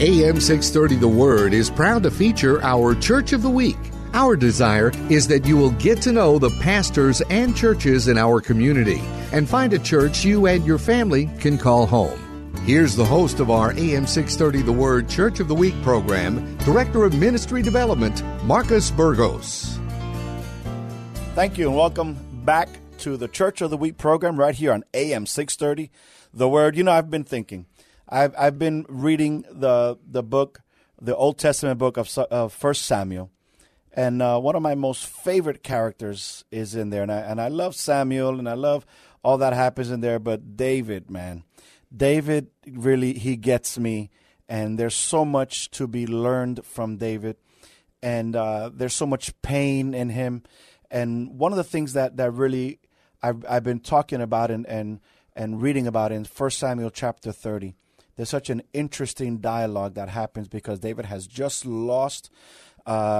AM 630 The Word is proud to feature our Church of the Week. Our desire is that you will get to know the pastors and churches in our community and find a church you and your family can call home. Here's the host of our AM 630 The Word Church of the Week program, Director of Ministry Development, Marcus Burgos. Thank you and welcome back to the Church of the Week program right here on AM 630 The Word. You know, I've been thinking. I've been reading the book, the Old Testament book of 1 Samuel, and one of my most favorite characters is in there, and I love Samuel, and I love all that happens in there. But David, man, David really, he gets me, and there's so much to be learned from David, and there's so much pain in him, and one of the things that really I've been talking about and reading about in 1 Samuel chapter 30. There's such an interesting dialogue that happens because David has just lost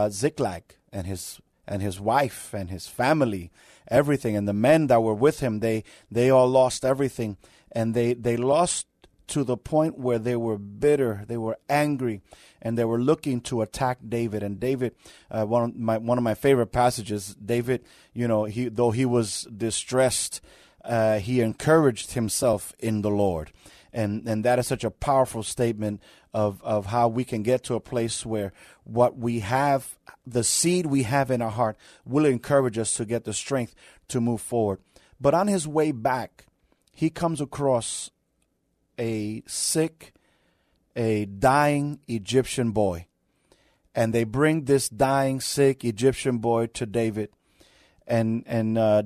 Ziklag and his wife and his family, everything, and the men that were with him. They all lost everything, and they lost to the point where they were bitter, they were angry, and they were looking to attack David. And David, one of my favorite passages. David, you know, though he was distressed, he encouraged himself in the Lord. And that is such a powerful statement of how we can get to a place where what we have, the seed we have in our heart, will encourage us to get the strength to move forward. But on his way back, he comes across a sick, a dying Egyptian boy. And they bring this dying, sick Egyptian boy to David. And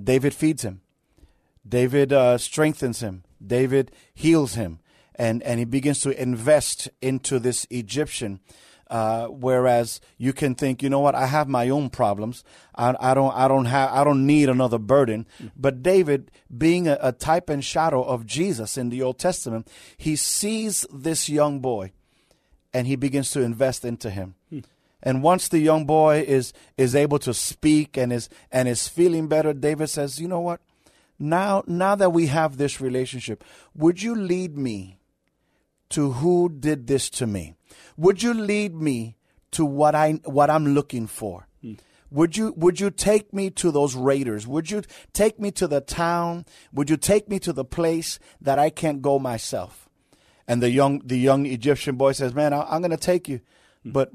David feeds him. David strengthens him. David heals him, and he begins to invest into this Egyptian. Whereas you can think, you know what? I have my own problems. I don't need another burden. But David, being a type and shadow of Jesus in the Old Testament, he sees this young boy, and he begins to invest into him. And once the young boy is able to speak and is feeling better, David says, you know what? Now that we have this relationship, would you lead me to who did this to me? Would you lead me to what I'm looking for? Mm. Would you take me to those raiders? Would you take me to the town? Would you take me to the place that I can't go myself? And the young Egyptian boy says, "Man, I'm going to take you, but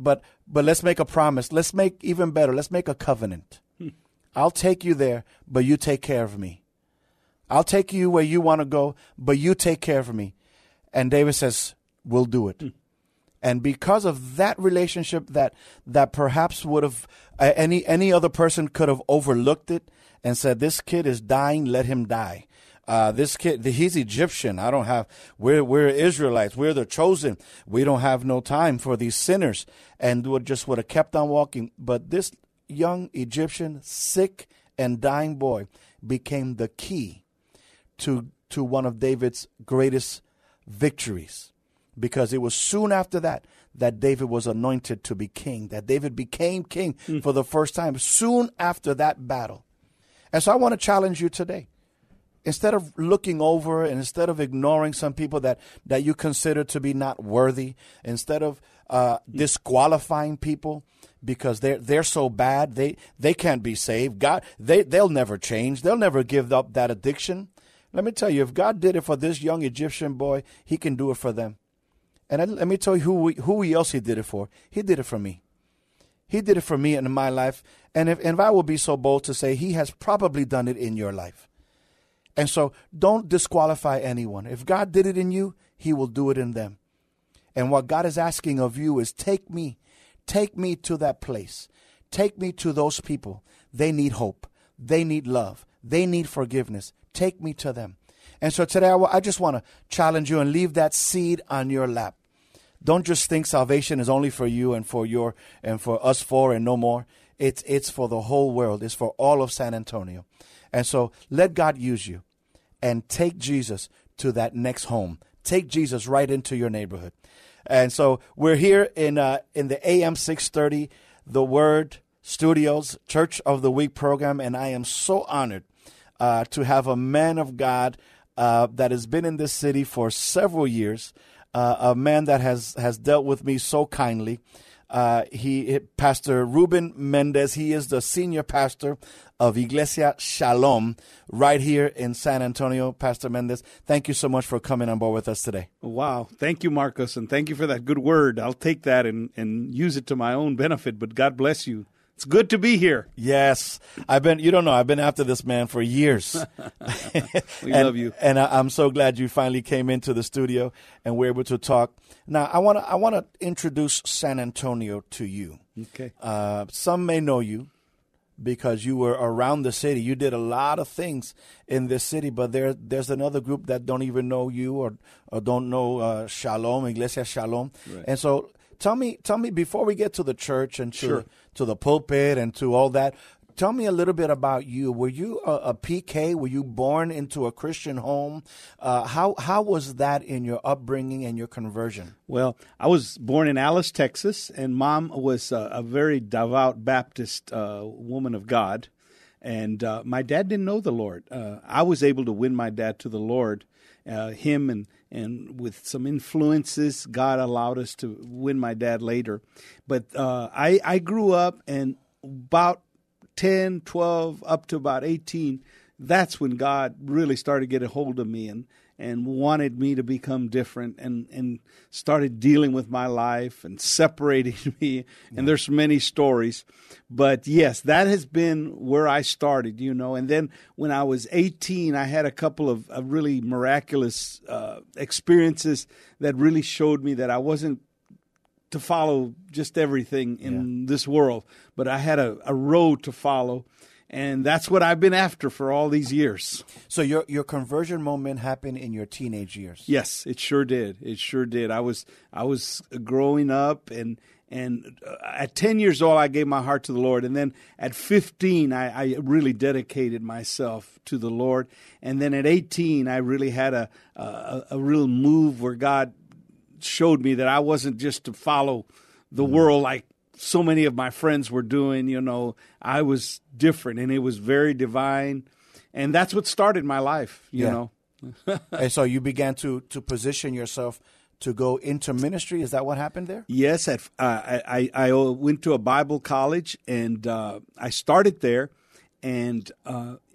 let's make a promise. Let's make even better. Let's make a covenant. I'll take you there, but you take care of me. I'll take you where you want to go, but you take care of me." And David says, "We'll do it." Mm. And because of that relationship that perhaps would have any other person could have overlooked it and said, "This kid is dying, let him die. This kid, he's Egyptian. I don't have. We're Israelites. We're the chosen. We don't have no time for these sinners." And would have kept on walking. But this young Egyptian, sick and dying boy became the key to one of David's greatest victories, because it was soon after that David was anointed to be king, that David became king for the first time, soon after that battle. And so I want to challenge you today. Instead of looking over and instead of ignoring some people that you consider to be not worthy, instead of disqualifying people because they're so bad, they can't be saved. God, they'll never change. They'll never give up that addiction. Let me tell you, if God did it for this young Egyptian boy, he can do it for them. And let me tell you who else he did it for. He did it for me. He did it for me and in my life. And if I will be so bold to say, he has probably done it in your life. And so don't disqualify anyone. If God did it in you, he will do it in them. And what God is asking of you is, take me to that place. Take me to those people. They need hope. They need love. They need forgiveness. Take me to them. And so today, I just want to challenge you and leave that seed on your lap. Don't just think salvation is only for you and for your and for us four and no more. It's for the whole world. It's for all of San Antonio. And so let God use you and take Jesus to that next home. Take Jesus right into your neighborhood. And so we're here in the AM 630, The Word Studios, Church of the Week program. And I am so honored to have a man of God that has been in this city for several years, a man that has dealt with me so kindly. Pastor Ruben Mendez, he is the senior pastor of Iglesia Shalom right here in San Antonio. Pastor Mendez, thank you so much for coming on board with us today. Wow. Thank you, Marcus, and thank you for that good word. I'll take that and use it to my own benefit, but God bless you. It's good to be here. Yes. I've been after this man for years. Love you. And I'm so glad you finally came into the studio and we're able to talk. Now, I want to introduce San Antonio to you. Okay. Some may know you because you were around the city. You did a lot of things in this city, but there's another group that don't even know you or don't know Shalom, Iglesia Shalom. Right. And so tell me before we get to the church and to the pulpit and to all that, tell me a little bit about you. Were you a PK? Were you born into a Christian home? How was that in your upbringing and your conversion? Well, I was born in Alice, Texas, and Mom was a very devout Baptist woman of God. And my dad didn't know the Lord. I was able to win my dad to the Lord. Him and with some influences, God allowed us to win my dad later. But I grew up, and about 10, 12, up to about 18, that's when God really started getting a hold of me and wanted me to become different and started dealing with my life and separating me. Yeah. And there's many stories. But yes, that has been where I started, you know. And then when I was 18, I had a couple of really miraculous experiences that really showed me that I wasn't to follow just everything in this world, but I had a road to follow. And that's what I've been after for all these years. So your conversion moment happened in your teenage years. Yes, it sure did. It sure did. I was growing up, and at 10 years old, I gave my heart to the Lord. And then at 15, I really dedicated myself to the Lord. And then at 18, I really had a real move where God showed me that I wasn't just to follow the world like so many of my friends were doing, you know. I was different, and it was very divine. And that's what started my life, you know. And so you began to position yourself to go into ministry. Is that what happened there? Yes. I went to a Bible college, and I started there, and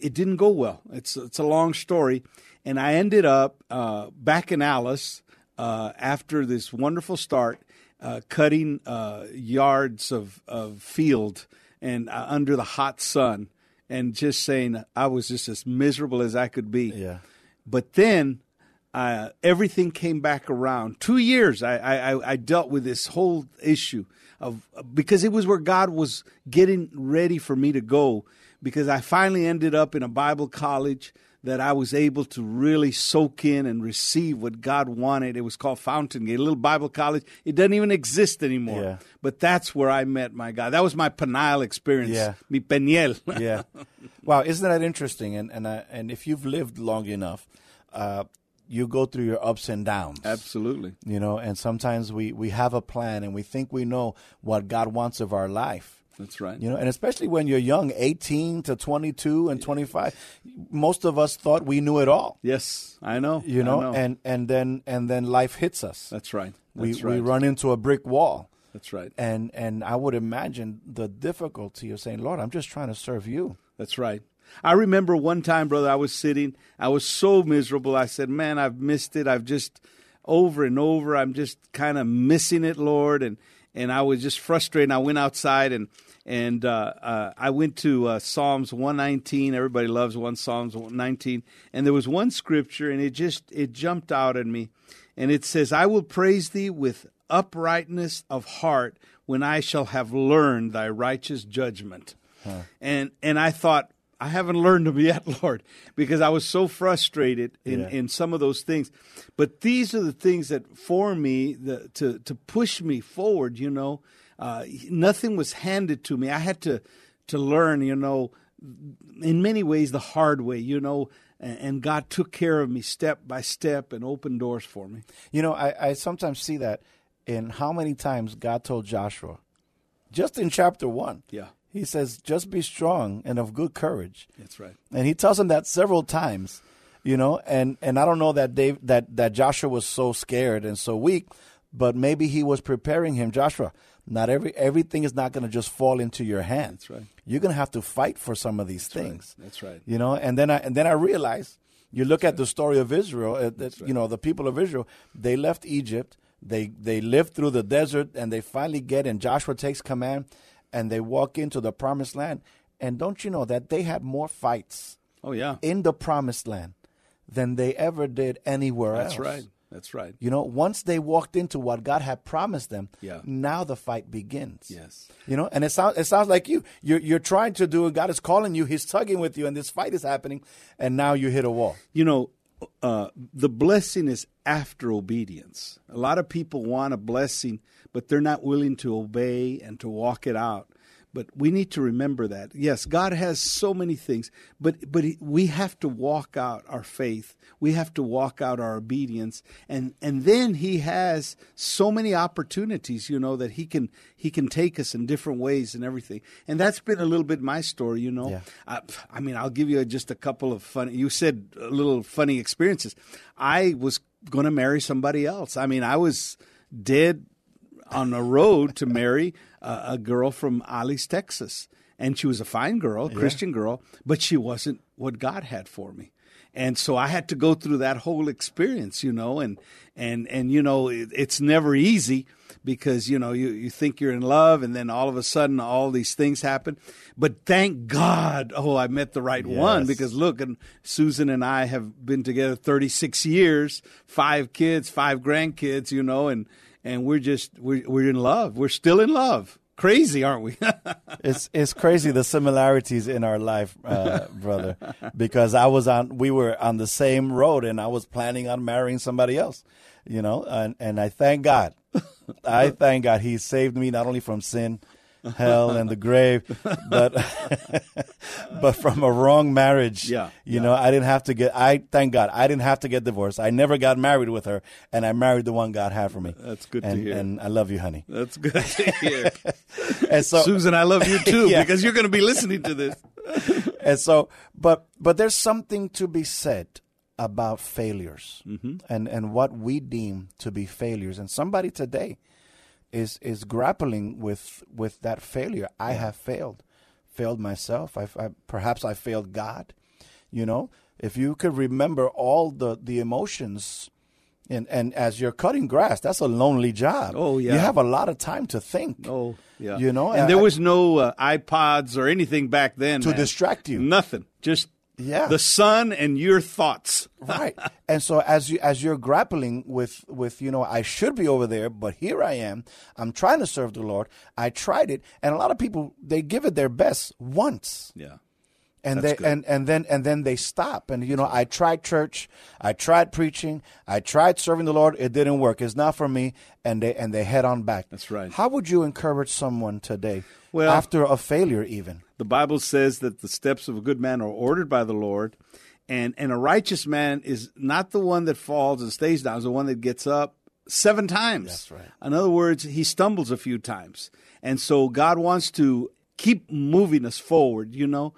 it didn't go well. It's a long story. And I ended up back in Alice after this wonderful start, cutting yards of field and under the hot sun, and just saying I was just as miserable as I could be. Yeah. But then everything came back around. 2 years I dealt with this whole issue because it was where God was getting ready for me to go, because I finally ended up in a Bible college that I was able to really soak in and receive what God wanted. It was called Fountain Gate, a little Bible college. It doesn't even exist anymore. Yeah. But that's where I met my God. That was my Peniel experience, mi Peniel. Yeah. Wow, isn't that interesting? And if you've lived long enough, you go through your ups and downs. Absolutely. You know, and sometimes we have a plan and we think we know what God wants of our life. That's right. You know, and especially when you're young, 18 to 22 and 25, most of us thought we knew it all. Yes, I know. You know, and then life hits us. That's right. We run into a brick wall. That's right. And I would imagine the difficulty of saying, Lord, I'm just trying to serve you. That's right. I remember one time, brother, I was so miserable. I said, man, I've missed it. I've just over and over. I'm just kind of missing it, Lord. And I was just frustrated. I went outside and I went to Psalms 119. Everybody loves Psalms 119. And there was one scripture, and it jumped out at me. And it says, I will praise thee with uprightness of heart when I shall have learned thy righteous judgment. Huh. And I thought, I haven't learned them yet, Lord, because I was so frustrated in some of those things. But these are the things that form me to push me forward, you know. Nothing was handed to me. I had to learn, you know, in many ways the hard way, you know, and God took care of me step by step and opened doors for me. You know, I sometimes see that in how many times God told Joshua, just in chapter 1. Yeah. He says, just be strong and of good courage. That's right. And he tells him that several times, you know, and I don't know that that Joshua was so scared and so weak, but maybe he was preparing him. Joshua, not everything is not going to just fall into your hands. That's right. You're going to have to fight for some of these things. Right. That's right. You know, and then I realized, you look at the story of Israel, you know, the people of Israel, they left Egypt, they lived through the desert, and they finally get in. Joshua takes command. And they walk into the promised land. And don't you know that they had more fights in the promised land than they ever did anywhere else? That's right. That's right. You know, once they walked into what God had promised them, now the fight begins. Yes. You know, and it sounds like you're trying to do it. God is calling you. He's tugging with you. And this fight is happening. And now you hit a wall. You know, the blessing is after obedience. A lot of people want a blessing, but they're not willing to obey and to walk it out. But we need to remember that. Yes, God has so many things, but we have to walk out our faith. We have to walk out our obedience. And then he has so many opportunities, you know, that he can take us in different ways and everything. And that's been a little bit my story, you know. Yeah. I mean, I'll give you just a couple of funny, you said little funny experiences. I was going to marry somebody else. I mean, I was dead on the road to marry a girl from Alice, Texas. And she was a fine girl, Christian girl, but she wasn't what God had for me. And so I had to go through that whole experience, you know, and you know, it's never easy because, you know, you think you're in love and then all of a sudden all these things happen. But thank God, I met the right one because look, and Susan and I have been together 36 years, 5 kids, 5 grandkids, you know, and we're in love. We're still in love. Crazy, aren't we? It's crazy the similarities in our life, brother. Because we were on the same road, and I was planning on marrying somebody else, you know. And I thank God. I thank God He saved me not only from sin, hell, and the grave, but from a wrong marriage. You know, I thank God I didn't have to get divorced. I never got married with her, and I married the one God had for me. That's good to hear. And I love you, honey. That's good to hear. And so, Susan, I love you too, because you're going to be listening to this. And so, but there's something to be said about failures and what we deem to be failures. And somebody today is grappling with that failure. I have failed myself. Perhaps I failed God. You know, if you could remember all the emotions, and as you're cutting grass, that's a lonely job. Oh, yeah. You have a lot of time to think. Oh, yeah. You know, and there was no iPods or anything back then to distract you. Nothing. Just the sun and your thoughts. Right. And so as you're grappling with, you know, I should be over there, but here I am. I'm trying to serve the Lord. I tried it. And a lot of people, they give it their best once. Yeah. And that's then they stop. And, you know, I tried church. I tried preaching. I tried serving the Lord. It didn't work. It's not for me. And they head on back. That's right. How would you encourage someone today after a failure even? The Bible says that the steps of a good man are ordered by the Lord, and a righteous man is not the one that falls and stays down. It's the one that gets up 7 times. That's right. In other words, he stumbles a few times. And so God wants to keep moving us forward, you know.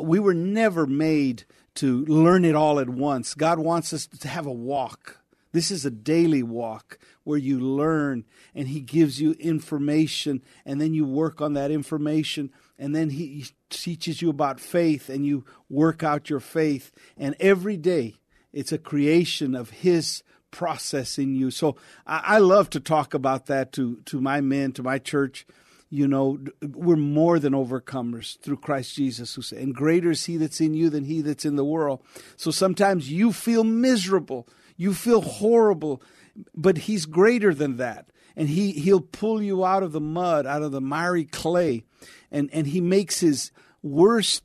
We were never made to learn it all at once. God wants us to have a walk. This is a daily walk where you learn, and he gives you information, and then you work on that information, and then he teaches you about faith, and you work out your faith. And every day, it's a creation of his process in you. So I love to talk about that to my men, to my church. You know, we're more than overcomers through Christ Jesus, who said, and greater is he that's in you than he that's in the world. So sometimes you feel miserable. You feel horrible, but he's greater than that. And he'll pull you out of the mud, out of the miry clay. And he makes his worst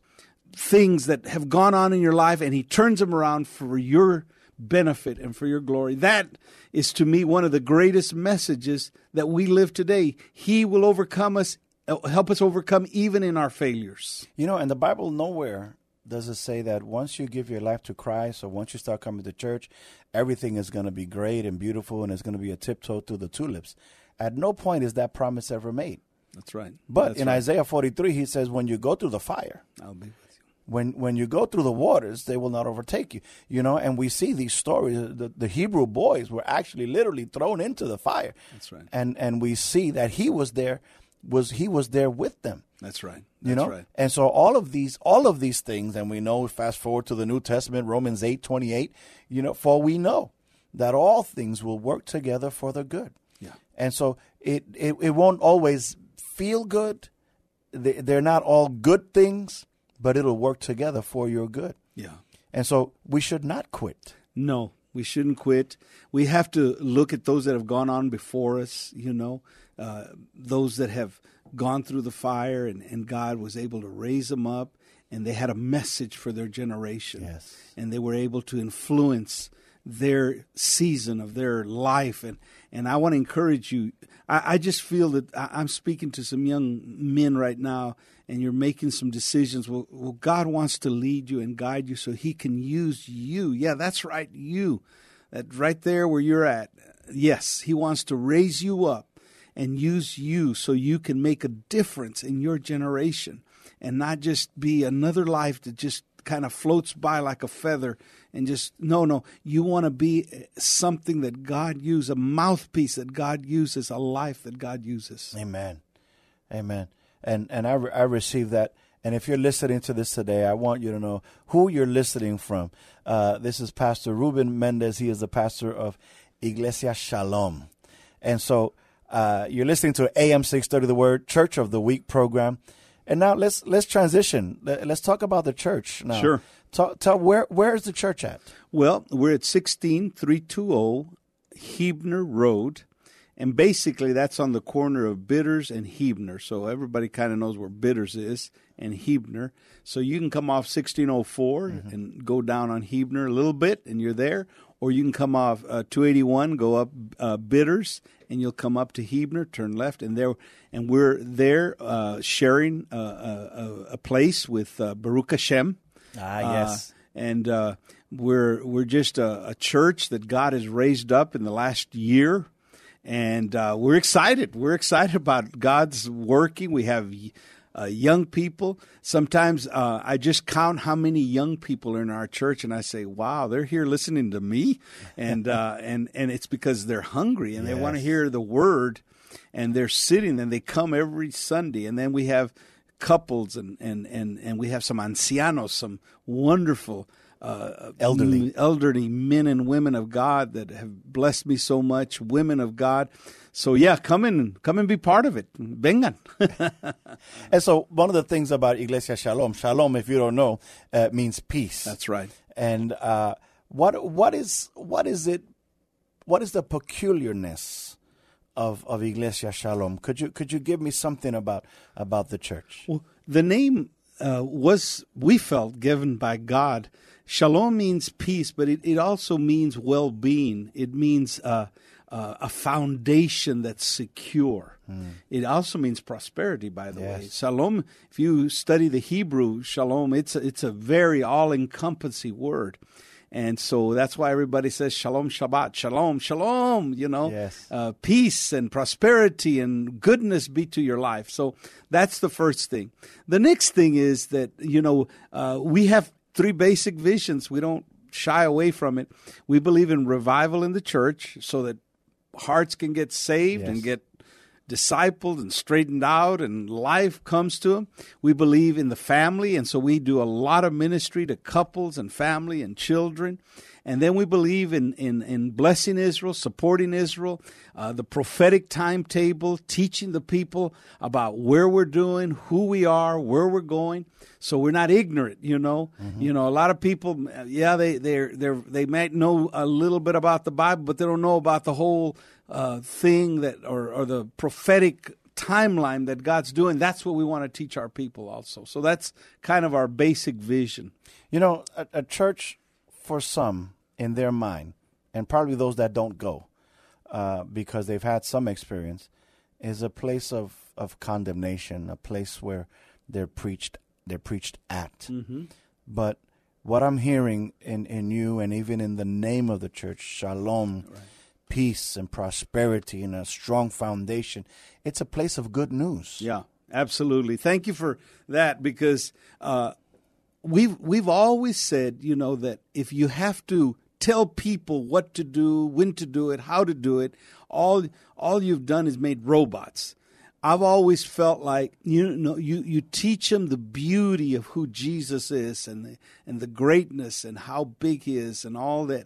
things that have gone on in your life, and he turns them around for your benefit and for your glory. That is, to me, one of the greatest messages that we live today. He will overcome us, help us overcome even in our failures. You know, and the Bible nowhere does it say that once you give your life to Christ or once you start coming to church, everything is going to be great and beautiful, and it's going to be a tiptoe through the tulips. At no point is that promise ever made. That's right. But that's in right. Isaiah 43, he says, when you go through the fire, I'll be with you. When you go through the waters, they will not overtake you. You know, and we see these stories. The Hebrew boys were actually literally thrown into the fire. That's right. And we see that he was there with them. That's right. That's right. And so all of these things, and we know, fast forward to the New Testament, Romans 8:28, you know, for we know that all things will work together for the good. Yeah. And so it won't always feel good. They're not all good things, but it'll work together for your good. Yeah. And so we should not quit. No, we shouldn't quit. We have to look at those that have gone on before us, you know, those that have gone through the fire and God was able to raise them up, and they had a message for their generation. Yes. And they were able to influence their season of their life. And I want to encourage you. I just feel that I'm speaking to some young men right now, and you're making some decisions. Well, God wants to lead you and guide you so he can use you. Yeah, that's right, you. That right there where you're at. Yes, he wants to raise you up and use you so you can make a difference in your generation and not just be another life that just kind of floats by like a feather and just, no, you want to be something that God uses, a mouthpiece that God uses, a life that God uses. Amen. Amen. And I received that. And if you're listening to this today, I want you to know who you're listening from. This is Pastor Ruben Mendez. He is the pastor of Iglesia Shalom. And so you're listening to AM 630 The Word, Church of the Week program. And now let's transition. Let's talk about the church now. Sure. Tell where is the church at? Well, we're at 16320 Hebner Road, and basically that's on the corner of Bitters and Hebner. So everybody kind of knows where Bitters is and Hebner. So you can come off 1604 and go down on Hebner a little bit, and you're there. Or you can come off 281, go up Bitters, and you'll come up to Hebner, turn left, and we're there sharing a place with Baruch Hashem. Yes. And we're just a church that God has raised up in the last year, and we're excited. We're excited about God's working. We have young people. Sometimes I just count how many young people are in our church, and I say, wow, they're here listening to me. And and it's because they're hungry, and Yes. They want to hear the word, and they're sitting, and they come every Sunday. And then we have couples, and we have some ancianos, some wonderful elderly men and women of God that have blessed me so much, women of God. So, yeah, come and be part of it. Vengan. And so one of the things about Iglesia Shalom, if you don't know, means peace. That's right. And what is the peculiarness of Iglesia Shalom? Could you give me something about the church? Well, the name was, we felt, given by God. Shalom means peace, but it also means well-being. It means a foundation that's secure. It also means prosperity, by the way. Shalom, if you study the Hebrew, shalom, it's a very all-encompassing word. And so that's why everybody says shalom Shabbat, shalom, shalom, you know, yes. Peace and prosperity and goodness be to your life. So that's the first thing. The next thing is that, you know, we have three basic visions. We don't shy away from it. We believe in revival in the church so that hearts can get saved and get discipled and straightened out, and life comes to them. We believe in the family, and so we do a lot of ministry to couples and family and children. And then we believe in blessing Israel, supporting Israel, the prophetic timetable, teaching the people about where we're doing, who we are, where we're going. So we're not ignorant, you know. Mm-hmm. You know, a lot of people, they might know a little bit about the Bible, but they don't know about the whole thing that or the prophetic timeline that God's doing, that's what we want to teach our people also. So that's kind of our basic vision. You know, a church for some in their mind, and probably those that don't go because they've had some experience, is a place of condemnation, a place where they're preached at. Mm-hmm. But what I'm hearing in you and even in the name of the church, Shalom, right, peace and prosperity and a strong foundation, it's a place of good news. Yeah, absolutely. Thank you for that, because we've always said, you know, that if you have to tell people what to do, when to do it, how to do it, all you've done is made robots. I've always felt like, you know, you teach them the beauty of who Jesus is and the greatness and how big he is and all that.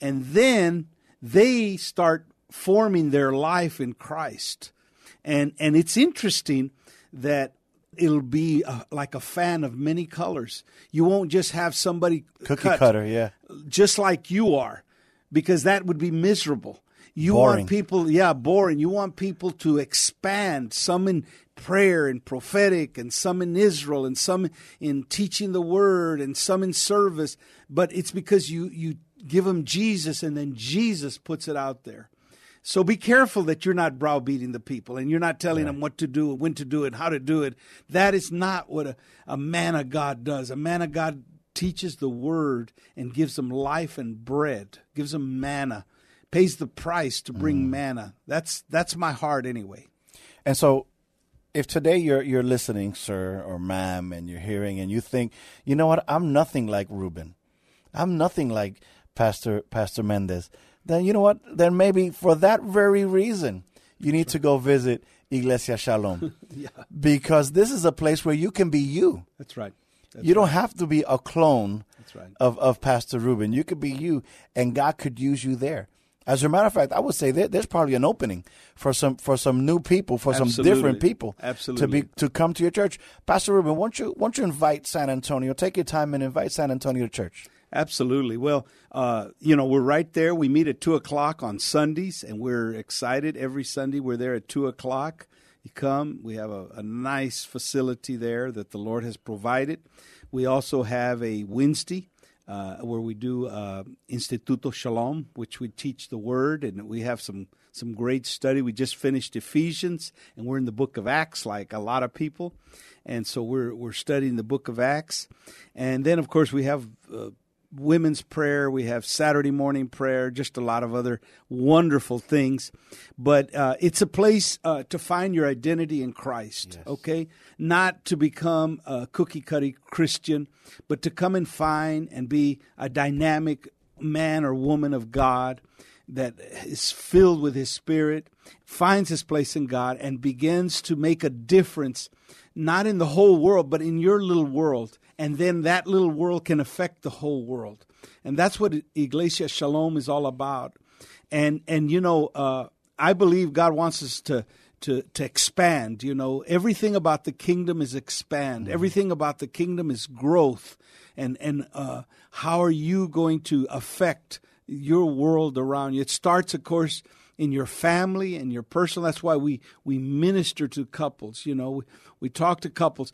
And then they start forming their life in Christ. And it's interesting that it'll be like a fan of many colors. You won't just have somebody cookie cutter, yeah, just like you are, because that would be miserable. You boring. Want people, yeah, boring. You want people to expand, some in prayer and prophetic, and some in Israel, and some in teaching the word, and some in service. But it's because you give them Jesus, and then Jesus puts it out there. So be careful that you're not browbeating the people and you're not telling them what to do, when to do it, how to do it. That is not what a man of God does. A man of God teaches the word and gives them life and bread, gives them manna, pays the price to bring manna. That's my heart anyway. And so if today you're listening, sir or ma'am, and you're hearing and you think, you know what, I'm nothing like Ruben. I'm nothing like Pastor Mendez. Then you know what? Then maybe for that very reason, you need to go visit Iglesia Shalom. Yeah. Because this is a place where you can be you. That's right. You don't have to be a clone of Pastor Ruben. You could be you, and God could use you there. As a matter of fact, I would say there's probably an opening for some new people, for Absolutely. Some different people to come to your church. Pastor Ruben, won't you invite San Antonio? Take your time and invite San Antonio to church. Absolutely. Well, you know, we're right there. We meet at 2:00 on Sundays, and we're excited. Every Sunday we're there at 2:00. You come. We have a nice facility there that the Lord has provided. We also have a Wednesday where we do Instituto Shalom, which we teach the Word, and we have some great study. We just finished Ephesians, and we're in the book of Acts like a lot of people. And so we're studying the book of Acts. And then, of course, we have women's prayer, we have Saturday morning prayer, just a lot of other wonderful things. But it's a place to find your identity in Christ, yes, okay? Not to become a cookie-cutter Christian, but to come and find and be a dynamic man or woman of God that is filled with His Spirit, finds his place in God, and begins to make a difference, not in the whole world, but in your little world. And then that little world can affect the whole world. And that's what Iglesia Shalom is all about. And you know, I believe God wants us to expand. You know, everything about the kingdom is expand. Mm-hmm. Everything about the kingdom is growth. And how are you going to affect your world around you? It starts, of course, in your family and your personal. That's why we minister to couples. You know, we talk to couples.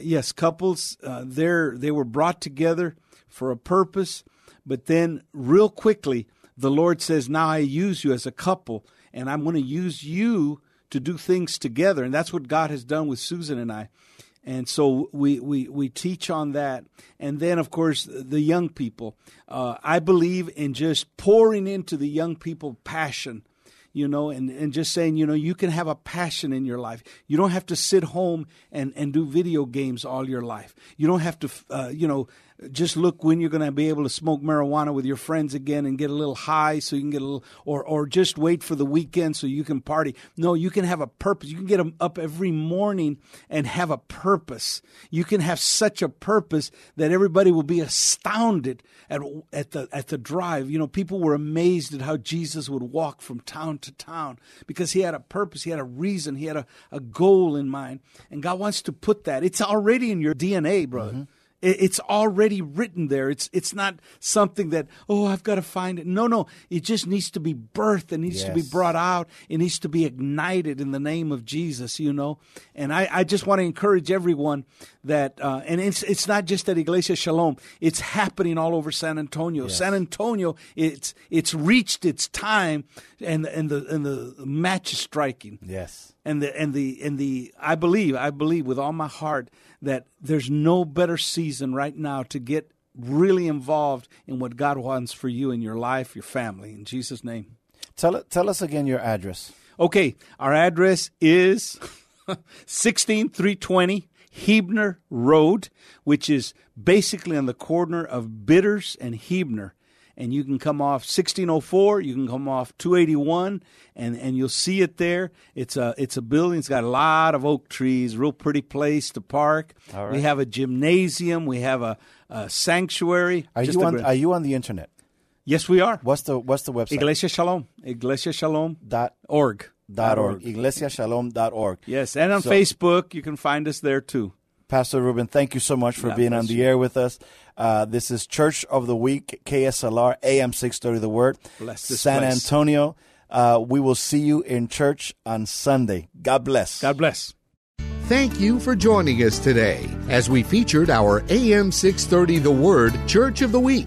Yes, couples, they were brought together for a purpose, but then real quickly, the Lord says, now I use you as a couple, and I'm going to use you to do things together. And that's what God has done with Susan and I. And so we teach on that. And then, of course, the young people. I believe in just pouring into the young people passion. You know, and just saying, you know, you can have a passion in your life. You don't have to sit home and do video games all your life. You don't have to, you know, just look when you're going to be able to smoke marijuana with your friends again and get a little high so you can get a little, or just wait for the weekend so you can party. No, you can have a purpose. You can get up every morning and have a purpose. You can have such a purpose that everybody will be astounded at the drive. You know, people were amazed at how Jesus would walk from town to town because he had a purpose, he had a reason, he had a goal in mind. And God wants to put that. It's already in your DNA, brother. Mm-hmm. It's already written there. It's not something that, oh, I've got to find it. No. It just needs to be birthed. It needs to be brought out. It needs to be ignited in the name of Jesus, you know. And I just want to encourage everyone that, and it's not just at Iglesia Shalom. It's happening all over San Antonio. Yes. San Antonio, it's reached its time, and the match is striking. Yes. And I believe with all my heart that there's no better season right now to get really involved in what God wants for you in your life, your family. In Jesus' name. Tell us again your address. Okay, our address is 16320 Hebner Road, which is basically on the corner of Bitters and Hebner. And you can come off 1604, you can come off 281, and you'll see it there. It's a building. It's got a lot of oak trees, real pretty place to park. All right. We have a gymnasium. We have a sanctuary. Are you on the internet? Yes, we are. What's the website? Iglesia Shalom. iglesiashalom.org. iglesiashalom.org. Yes, and on Facebook, you can find us there too. Pastor Ruben, thank you so much for being on the air with us. This is Church of the Week, KSLR, AM 630 The Word, San Antonio. We will see you in church on Sunday. God bless. God bless. Thank you for joining us today as we featured our AM 630 The Word Church of the Week.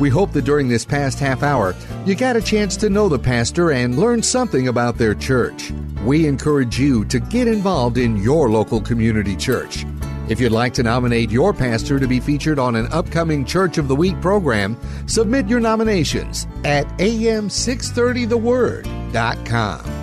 We hope that during this past half hour, you got a chance to know the pastor and learn something about their church. We encourage you to get involved in your local community church. If you'd like to nominate your pastor to be featured on an upcoming Church of the Week program, submit your nominations at am630theword.com.